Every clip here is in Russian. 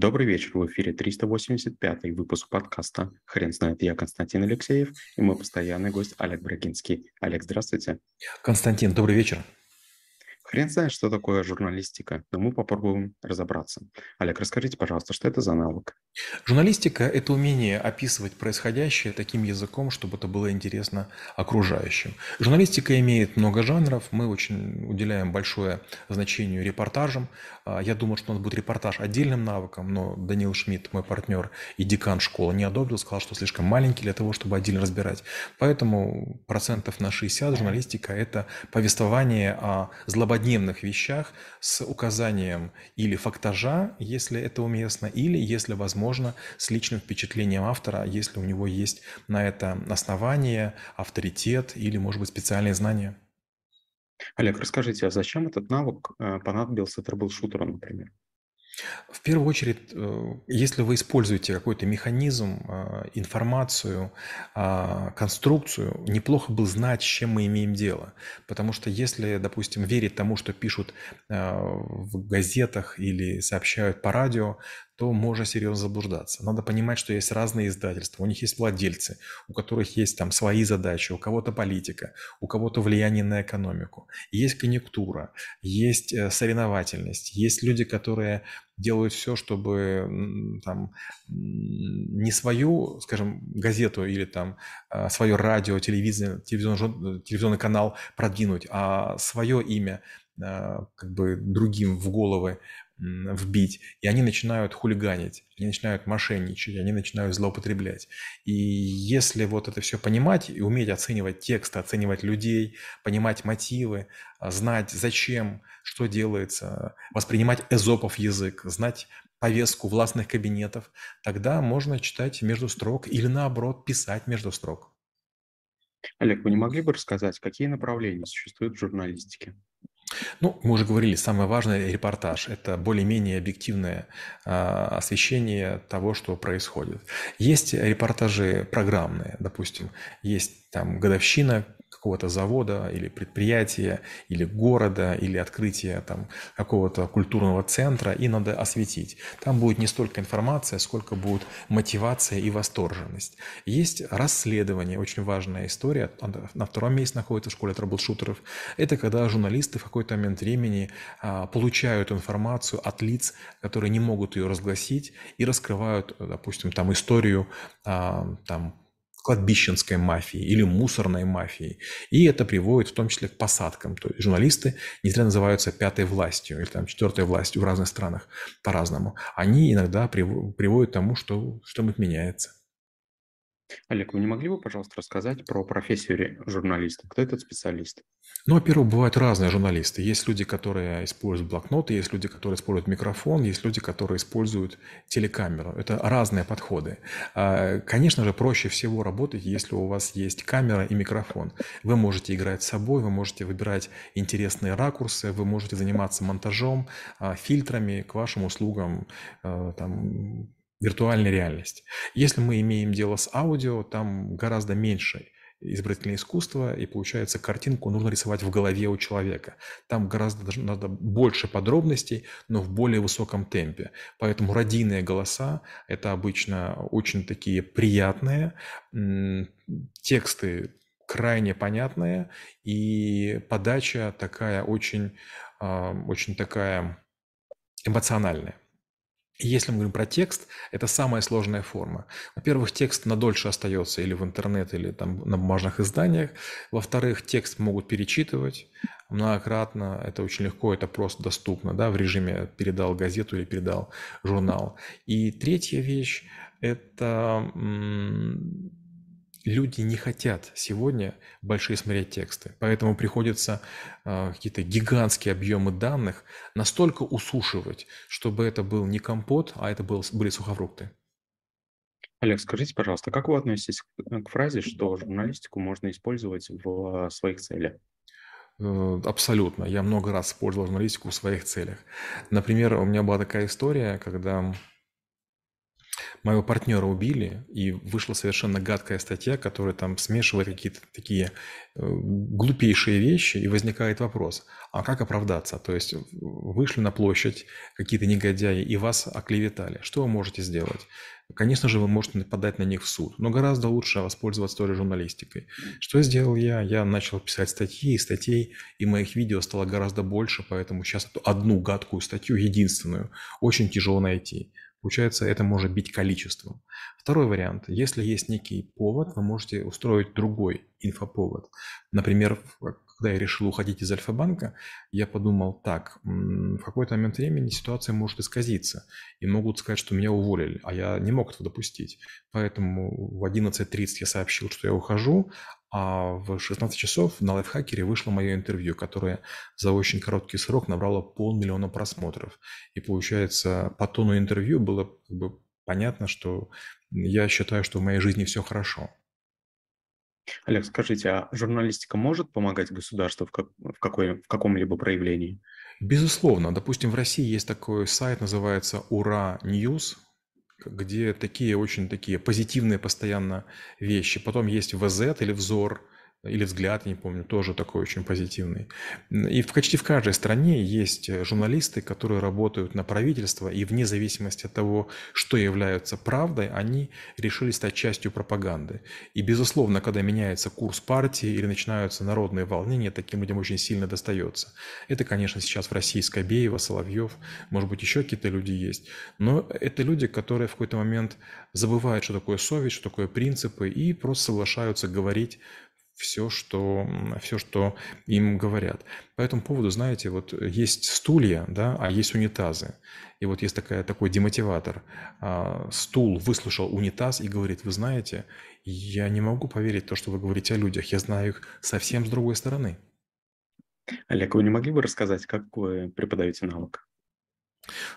Добрый вечер, в эфире 385-й выпуск подкаста «Хрен знает». Я Константин Алексеев и мой постоянный гость Олег Брагинский. Олег, здравствуйте. Константин, добрый вечер. Хрен знает, что такое журналистика, но мы попробуем разобраться. Олег, расскажите, пожалуйста, что это за навык? Журналистика – это умение описывать происходящее таким языком, чтобы это было интересно окружающим. Журналистика имеет много жанров, мы очень уделяем большое значение репортажам. Я думал, что у нас будет репортаж отдельным навыком, но Даниил Шмидт, мой партнер и декан школы, не одобрил, сказал, что слишком маленький для того, чтобы отдельно разбирать. Поэтому 60% журналистика – это повествование о злободневных вещах с указанием или фактажа, если это уместно, или, если возможно, с личным впечатлением автора, если у него есть на это основание, авторитет или, может быть, специальные знания. Олег, расскажите, а зачем этот навык понадобился трэблшутеру, например? В первую очередь, если вы используете какой-то механизм, информацию, конструкцию, неплохо бы знать, с чем мы имеем дело. Потому что если, допустим, верить тому, что пишут в газетах или сообщают по радио, то можно серьезно заблуждаться. Надо понимать, что есть разные издательства, у них есть владельцы, у которых есть там свои задачи, у кого-то политика, у кого-то влияние на экономику. Есть конъюнктура, есть соревновательность, есть люди, которые делают все, чтобы там не свою, скажем, газету или там свое радио, телевизионный канал продвинуть, а свое имя как бы другим в головы вбить, и они начинают хулиганить, они начинают мошенничать, они начинают злоупотреблять. И если вот это все понимать и уметь оценивать тексты, оценивать людей, понимать мотивы, знать зачем, что делается, воспринимать эзопов язык, знать повестку властных кабинетов, тогда можно читать между строк или наоборот писать между строк. Олег, вы не могли бы рассказать, какие направления существуют в журналистике? Мы уже говорили, самое важное – репортаж. Это более-менее объективное освещение того, что происходит. Есть репортажи программные, допустим, есть там годовщина какого-то завода или предприятия, или города, или открытие там какого-то культурного центра, и надо осветить. Там будет не столько информация, сколько будет мотивация и восторженность. Есть расследование, очень важная история, на втором месте находится в школе трэблшутеров. Это когда журналисты в какой-то момент времени получают информацию от лиц, которые не могут ее разгласить, и раскрывают, допустим, там историю, там, кладбищенской мафии или мусорной мафии. И это приводит в том числе к посадкам. То есть журналисты не зря называются пятой властью или там четвертой властью в разных странах по-разному. Они иногда приводят к тому, что что-нибудь меняется. Олег, вы не могли бы, пожалуйста, рассказать про профессию журналиста? Кто этот специалист? Во-первых, бывают разные журналисты. Есть люди, которые используют блокноты, есть люди, которые используют микрофон, есть люди, которые используют телекамеру. Это разные подходы. Конечно же, проще всего работать, если у вас есть камера и микрофон. Вы можете играть с собой, вы можете выбирать интересные ракурсы, вы можете заниматься монтажом, фильтрами к вашим услугам, там, виртуальная реальность. Если мы имеем дело с аудио, там гораздо меньше изобразительное искусство, и получается, картинку нужно рисовать в голове у человека. Там гораздо надо больше подробностей, но в более высоком темпе. Поэтому радийные голоса – это обычно очень такие приятные тексты, крайне понятные, и подача такая очень такая эмоциональная. Если мы говорим про текст, это самая сложная форма. Во-первых, текст надольше остается или в интернет, или там на бумажных изданиях. Во-вторых, текст могут перечитывать многократно. Это очень легко, это просто доступно. Да, в режиме передал газету или передал журнал. И третья вещь – это люди не хотят сегодня большие смотреть тексты. Поэтому приходится какие-то гигантские объемы данных настолько усушивать, чтобы это был не компот, а это были сухофрукты. Олег, скажите, пожалуйста, как вы относитесь к фразе, что журналистику можно использовать в своих целях? Абсолютно. Я много раз использовал журналистику в своих целях. Например, у меня была такая история, когда моего партнера убили, и вышла совершенно гадкая статья, которая там смешивает какие-то такие глупейшие вещи, и возникает вопрос, а как оправдаться? То есть вышли на площадь какие-то негодяи и вас оклеветали. Что вы можете сделать? Конечно же, вы можете подать на них в суд, но гораздо лучше воспользоваться той же журналистикой. Что сделал я? Я начал писать статьи, и статей, и моих видео стало гораздо больше, поэтому сейчас одну гадкую статью, единственную, очень тяжело найти. Получается, это может бить количеством. Второй вариант. Если есть некий повод, вы можете устроить другой инфоповод. Например, когда я решил уходить из Альфа-банка, я подумал, так, в какой-то момент времени ситуация может исказиться, и могут сказать, что меня уволили, а я не мог этого допустить. Поэтому в 11:30 я сообщил, что я ухожу, а в 16 часов на Лайфхакере вышло мое интервью, которое за очень короткий срок набрало 500 000 просмотров. И получается, по тону интервью было как бы понятно, что я считаю, что в моей жизни все хорошо. Олег, скажите, а журналистика может помогать государству в каком-либо проявлении? Безусловно. Допустим, в России есть такой сайт, называется «Ура! Ньюс», где очень такие позитивные постоянно вещи. Потом есть ВЗ или «Взор», или «Взгляд», я не помню, тоже такой очень позитивный. И почти в каждой стране есть журналисты, которые работают на правительство, и вне зависимости от того, что является правдой, они решили стать частью пропаганды. И, безусловно, когда меняется курс партии или начинаются народные волнения, таким людям очень сильно достается. Это, конечно, сейчас в России Скабеева, Соловьев, может быть, еще какие-то люди есть. Но это люди, которые в какой-то момент забывают, что такое совесть, что такое принципы, и просто соглашаются говорить все, что им говорят. По этому поводу, знаете, вот есть стулья, да, а есть унитазы. И вот есть такой демотиватор. Стул выслушал унитаз и говорит, вы знаете, я не могу поверить в то, что вы говорите о людях. Я знаю их совсем с другой стороны. Олег, вы не могли бы рассказать, как вы преподаете навык?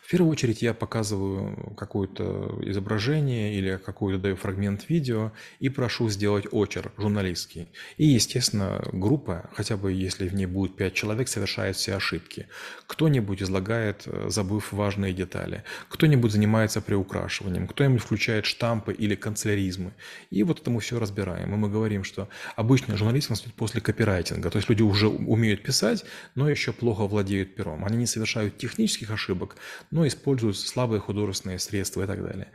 В первую очередь я показываю какое-то изображение или какой-то даю фрагмент видео и прошу сделать очерк журналистский. И, естественно, группа, хотя бы если в ней будет 5 человек, совершает все ошибки. Кто-нибудь излагает, забыв важные детали. Кто-нибудь занимается приукрашиванием. Кто-нибудь включает штампы или канцеляризмы. И вот это мы все разбираем. И мы говорим, что обычно журналист наступит после копирайтинга. То есть люди уже умеют писать, но еще плохо владеют пером. Они не совершают технических ошибок, но используют слабые художественные средства и так далее.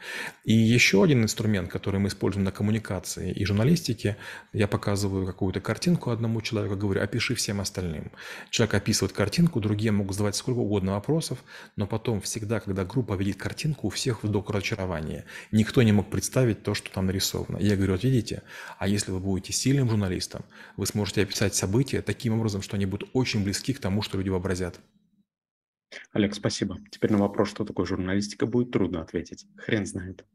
И еще один инструмент, который мы используем на коммуникации и журналистике, я показываю какую-то картинку одному человеку, говорю, опиши всем остальным. Человек описывает картинку, другие могут задавать сколько угодно вопросов, но потом всегда, когда группа видит картинку, у всех вдруг разочарование. Никто не мог представить то, что там нарисовано. Я говорю, вот видите, а если вы будете сильным журналистом, вы сможете описать события таким образом, что они будут очень близки к тому, что люди вообразят. Олег, спасибо. Теперь на вопрос, что такое журналистика, будет трудно ответить. Хрен знает.